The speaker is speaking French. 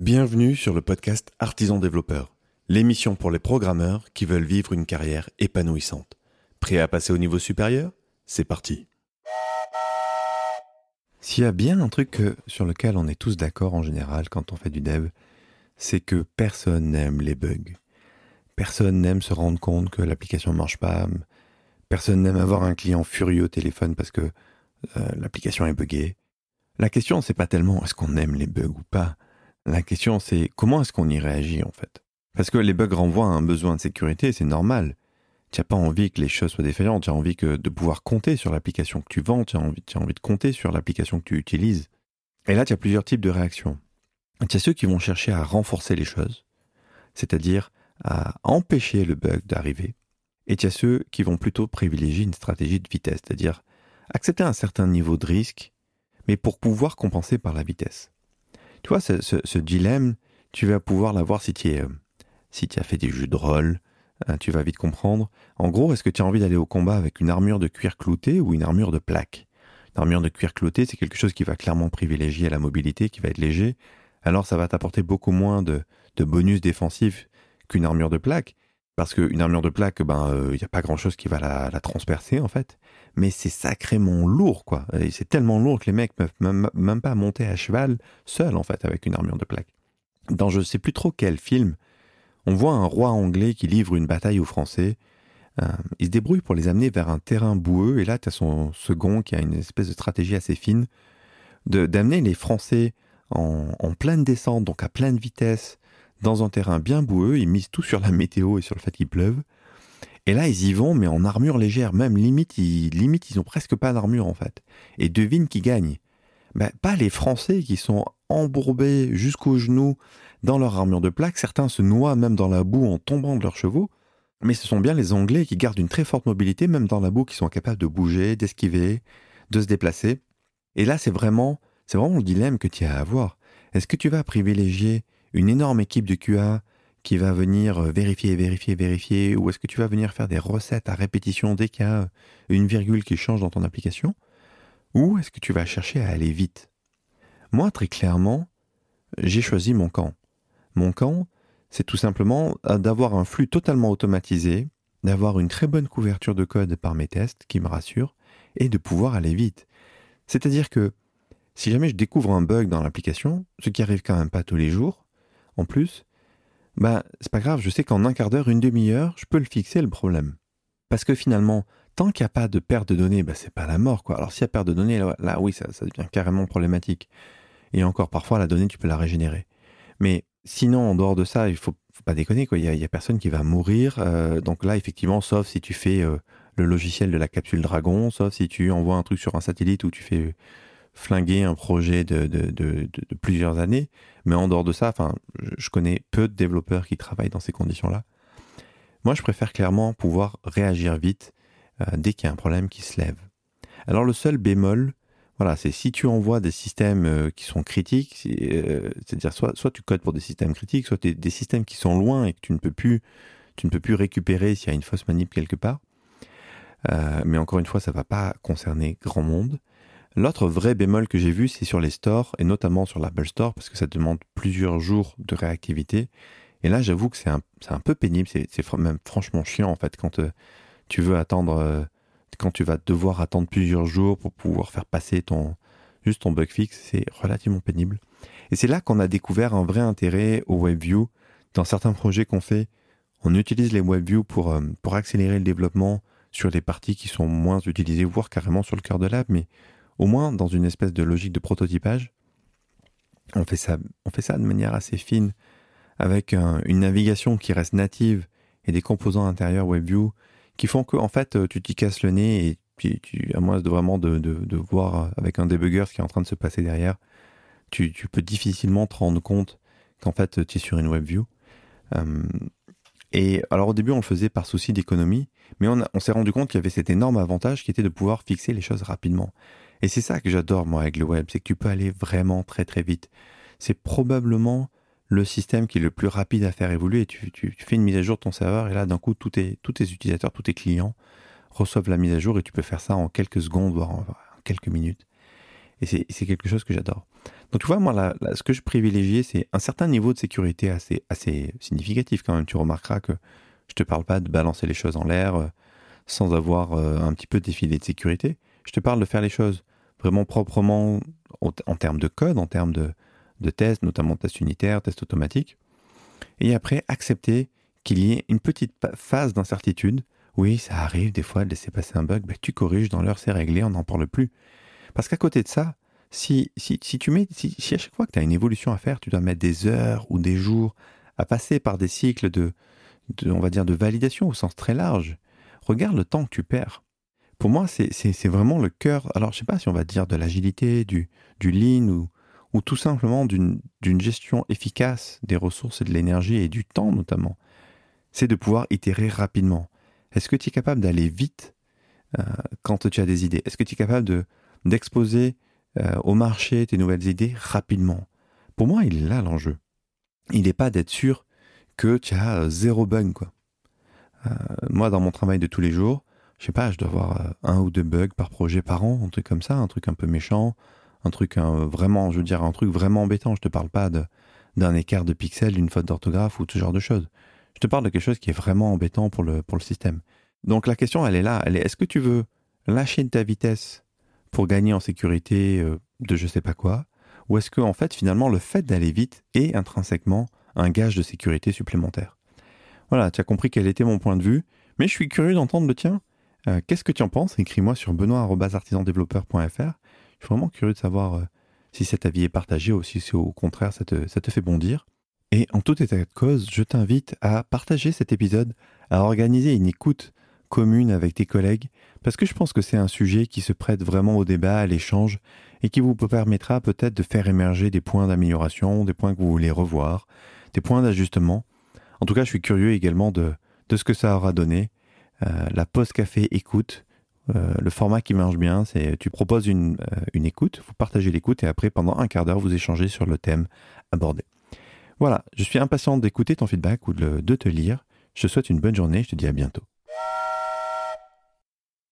Bienvenue sur le podcast Artisans Développeurs, l'émission pour les programmeurs qui veulent vivre une carrière épanouissante. Prêt à passer au niveau supérieur ? C'est parti ! S'il y a bien un truc sur lequel on est tous d'accord en général quand on fait du dev, c'est que personne n'aime les bugs. Personne n'aime se rendre compte que l'application ne marche pas. Personne n'aime avoir un client furieux au téléphone parce que l'application est buggée. La question, c'est pas tellement est-ce qu'on aime les bugs ou pas. La question, c'est comment est-ce qu'on y réagit, en fait ? Parce que les bugs renvoient à un besoin de sécurité, c'est normal. Tu n'as pas envie que les choses soient défaillantes, tu as envie de pouvoir compter sur l'application que tu vends, tu as envie de compter sur l'application que tu utilises. Et là, tu as plusieurs types de réactions. Tu as ceux qui vont chercher à renforcer les choses, c'est-à-dire à empêcher le bug d'arriver. Et tu as ceux qui vont plutôt privilégier une stratégie de vitesse, c'est-à-dire accepter un certain niveau de risque, mais pour pouvoir compenser par la vitesse. Tu vois, ce dilemme, tu vas pouvoir l'avoir si tu as fait des jeux de rôle, hein, tu vas vite comprendre. En gros, est-ce que tu as envie d'aller au combat avec une armure de cuir clouté ou une armure de plaque ? Une armure de cuir clouté, c'est quelque chose qui va clairement privilégier la mobilité, qui va être léger. Alors, ça va t'apporter beaucoup moins de bonus défensifs qu'une armure de plaque. Parce qu'une armure de plaque, il n'y a pas grand-chose qui va la transpercer, en fait. Mais c'est sacrément lourd, quoi. Et c'est tellement lourd que les mecs ne peuvent même pas monter à cheval seul, en fait, avec une armure de plaque. Dans je ne sais plus trop quel film, on voit un roi anglais qui livre une bataille aux Français. Il se débrouille pour les amener vers un terrain boueux. Et là, tu as son second qui a une espèce de stratégie assez fine d'amener les Français en pleine descente, donc à pleine vitesse, dans un terrain bien boueux. Ils misent tout sur la météo et sur le fait qu'il pleuve. Et là, ils y vont, mais en armure légère. Même limite, ils ont presque pas d'armure, en fait. Et devine qui gagne. Pas les Français qui sont embourbés jusqu'aux genoux dans leur armure de plaque. Certains se noient même dans la boue en tombant de leurs chevaux. Mais ce sont bien les Anglais qui gardent une très forte mobilité, même dans la boue, qui sont capables de bouger, d'esquiver, de se déplacer. Et là, c'est vraiment le dilemme que tu as à avoir. Est-ce que tu vas privilégier une énorme équipe de QA qui va venir vérifier, ou est-ce que tu vas venir faire des recettes à répétition dès qu'il y a une virgule qui change dans ton application, ou est-ce que tu vas chercher à aller vite ? Moi, très clairement, j'ai choisi mon camp. Mon camp, c'est tout simplement d'avoir un flux totalement automatisé, d'avoir une très bonne couverture de code par mes tests qui me rassure, et de pouvoir aller vite. C'est-à-dire que si jamais je découvre un bug dans l'application, ce qui arrive quand même pas tous les jours, en plus, c'est pas grave, je sais qu'en un quart d'heure, une demi-heure, je peux le fixer le problème. Parce que finalement, tant qu'il n'y a pas de perte de données, c'est pas la mort, quoi. Alors s'il y a perte de données, là oui, ça devient carrément problématique. Et encore, parfois, la donnée, tu peux la régénérer. Mais sinon, en dehors de ça, il faut pas déconner, quoi. Il y a personne qui va mourir. Donc là, effectivement, sauf si tu fais le logiciel de la capsule Dragon, sauf si tu envoies un truc sur un satellite ou tu fais flinguer un projet de plusieurs années, mais en dehors de ça, je connais peu de développeurs qui travaillent dans ces conditions-là. Moi, je préfère clairement pouvoir réagir vite dès qu'il y a un problème qui se lève. Alors, le seul bémol, c'est si tu envoies des systèmes qui sont critiques, c'est-à-dire soit tu codes pour des systèmes critiques, soit des systèmes qui sont loin et que tu ne peux plus récupérer s'il y a une fausse manip quelque part. Mais encore une fois, ça ne va pas concerner grand monde. L'autre vrai bémol que j'ai vu, c'est sur les stores, et notamment sur l'Apple Store, parce que ça demande plusieurs jours de réactivité. Et là, j'avoue que c'est un peu pénible, c'est même franchement chiant, en fait, quand tu veux attendre, quand tu vas devoir attendre plusieurs jours pour pouvoir faire passer ton bug fixe, c'est relativement pénible. Et c'est là qu'on a découvert un vrai intérêt au WebView. Dans certains projets qu'on fait, on utilise les WebView pour accélérer le développement sur les parties qui sont moins utilisées, voire carrément sur le cœur de l'app, mais au moins, dans une espèce de logique de prototypage, on fait ça de manière assez fine, avec une navigation qui reste native et des composants intérieurs WebView qui font que, en fait, tu t'y casses le nez et à moins de voir avec un debugger ce qui est en train de se passer derrière, tu peux difficilement te rendre compte qu'en fait, tu es sur une WebView. Et alors, au début, on le faisait par souci d'économie, mais on s'est rendu compte qu'il y avait cet énorme avantage qui était de pouvoir fixer les choses rapidement. Et c'est ça que j'adore, moi, avec le web, c'est que tu peux aller vraiment très très vite. C'est probablement le système qui est le plus rapide à faire évoluer. Tu fais une mise à jour de ton serveur et là, d'un coup, tous tes utilisateurs, tous tes clients reçoivent la mise à jour et tu peux faire ça en quelques secondes, voire en quelques minutes. Et c'est quelque chose que j'adore. Donc tu vois, moi, là, ce que je privilégiais, c'est un certain niveau de sécurité assez significatif quand même. Tu remarqueras que je te parle pas de balancer les choses en l'air sans avoir un petit peu des filets de sécurité. Je te parle de faire les choses vraiment proprement en termes de code, en termes de tests, notamment tests unitaires, tests automatiques. Et après, accepter qu'il y ait une petite phase d'incertitude. Oui, ça arrive des fois de laisser passer un bug, tu corriges, dans l'heure c'est réglé, on n'en parle plus. Parce qu'à côté de ça, si à chaque fois que tu as une évolution à faire, tu dois mettre des heures ou des jours à passer par des cycles de validation au sens très large, regarde le temps que tu perds. Pour moi, c'est vraiment le cœur, alors je sais pas si on va dire de l'agilité, du lean ou tout simplement d'une gestion efficace des ressources et de l'énergie et du temps notamment. C'est de pouvoir itérer rapidement. Est-ce que tu es capable d'aller vite quand tu as des idées ? Est-ce que tu es capable d'exposer au marché tes nouvelles idées rapidement ? Pour moi, il est là l'enjeu. Il n'est pas d'être sûr que tu as zéro bug, quoi. Moi, dans mon travail de tous les jours, je sais pas, je dois avoir un ou deux bugs par projet par an, un truc comme ça, un truc un peu méchant, un truc vraiment, je veux dire, un truc vraiment embêtant. Je te parle pas d'un écart de pixels, d'une faute d'orthographe ou tout ce genre de choses. Je te parle de quelque chose qui est vraiment embêtant pour le système. Donc la question, elle est là. Elle est, est-ce que tu veux lâcher de ta vitesse pour gagner en sécurité de je sais pas quoi ? Ou est-ce que, en fait, finalement, le fait d'aller vite est intrinsèquement un gage de sécurité supplémentaire ? Voilà, tu as compris quel était mon point de vue, mais je suis curieux d'entendre le tien. Qu'est-ce que tu en penses ? Écris-moi sur benoît@artisandeveloppeur.fr. Je suis vraiment curieux de savoir si cet avis est partagé ou si au contraire ça te fait bondir. Et en tout état de cause, je t'invite à partager cet épisode, à organiser une écoute commune avec tes collègues, parce que je pense que c'est un sujet qui se prête vraiment au débat, à l'échange, et qui vous permettra peut-être de faire émerger des points d'amélioration, des points que vous voulez revoir, des points d'ajustement. En tout cas, je suis curieux également de ce que ça aura donné. La pause café écoute, le format qui marche bien, c'est tu proposes une écoute, vous partagez l'écoute et après, pendant un quart d'heure, vous échangez sur le thème abordé. Voilà, je suis impatient d'écouter ton feedback ou de te lire. Je te souhaite une bonne journée, je te dis à bientôt.